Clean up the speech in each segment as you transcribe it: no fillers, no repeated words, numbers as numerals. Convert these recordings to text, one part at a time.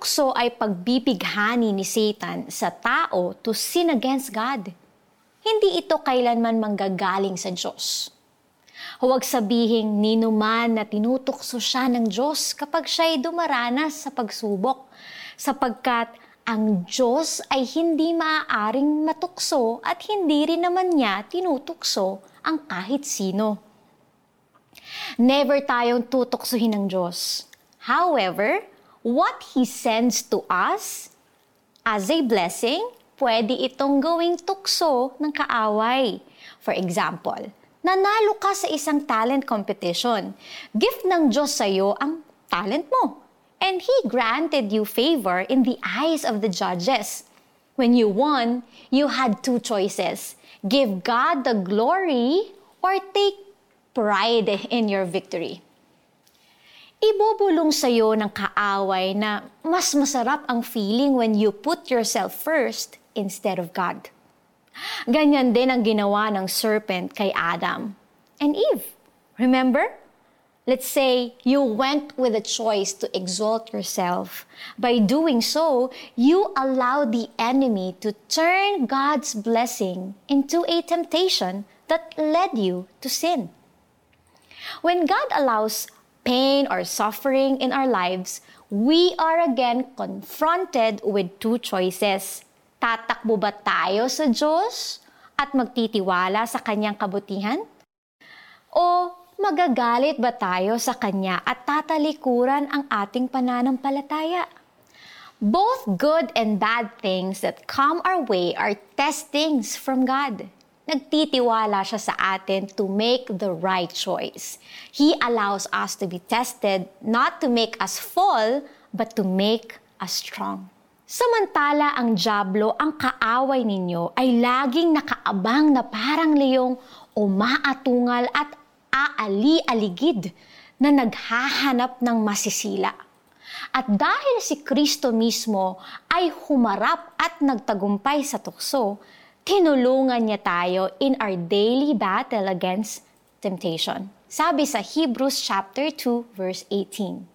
tukso ay pagbibighani ni Satan sa tao to sin against God. Hindi ito kailanman manggagaling sa Diyos. Huwag sabihing ninuman na tinutukso siya ng Diyos kapag siya'y dumaranas sa pagsubok, sapagkat ang Diyos ay hindi maaaring matukso at hindi rin naman niya tinutukso ang kahit sino. Never tayong tutuksohin ng Diyos. However, what He sends to us as a blessing, pwede itong gawing tukso ng kaaway. For example, nanalo ka sa isang talent competition. Gift ng Diyos sa'yo ang talent mo. And He granted you favor in the eyes of the judges. When you won, you had two choices. Give God the glory or take pride in your victory. Ibubulong sa'yo ng kaaway na mas masarap ang feeling when you put yourself first instead of God. Ganyan din ang ginawa ng serpent kay Adam and Eve. Remember? Let's say you went with a choice to exalt yourself. By doing so, you allow the enemy to turn God's blessing into a temptation that led you to sin. When God allows pain or suffering in our lives, we are again confronted with two choices. Tatakbo ba tayo sa Diyos at magtitiwala sa Kanyang kabutihan? O magagalit ba tayo sa Kanya at tatalikuran ang ating pananampalataya? Both good and bad things that come our way are testings from God. Nagtitiwala siya sa atin to make the right choice. He allows us to be tested, not to make us fall, but to make us strong. Samantala ang dyablo, ang kaaway ninyo, ay laging nakaabang na parang leyong umaatungal at aali-aligid na naghahanap ng masisila. At dahil si Kristo mismo ay humarap at nagtagumpay sa tukso, tinulungan niya tayo in our daily battle against temptation. Sabi sa Hebrews chapter 2 verse 18.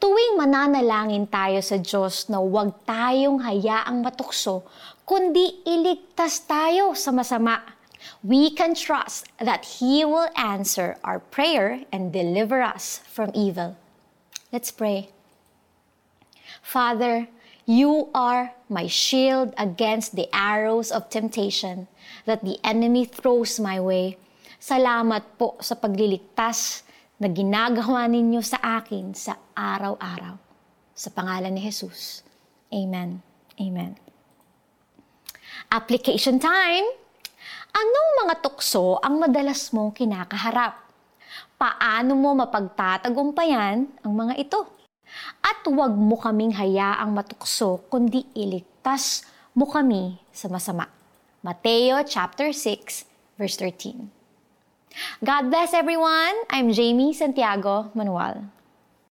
Tuwing mananalangin tayo sa Diyos na huwag tayong hayaang matukso, kundi iligtas tayo sa masama. We can trust that He will answer our prayer and deliver us from evil. Let's pray. Father, You are my shield against the arrows of temptation that the enemy throws my way. Salamat po sa pagliligtas na ginagawa ninyo sa akin sa araw-araw. Sa pangalan ni Jesus. Amen. Amen. Application time! Anong mga tukso ang madalas mong kinakaharap? Paano mo mapagtatagumpayan ang mga ito? At huwag mo kaming hayaang matukso, kundi iligtas mo kami sa masama. Mateo chapter 6, verse 13. God bless everyone. I'm Jamie Santiago Manuel.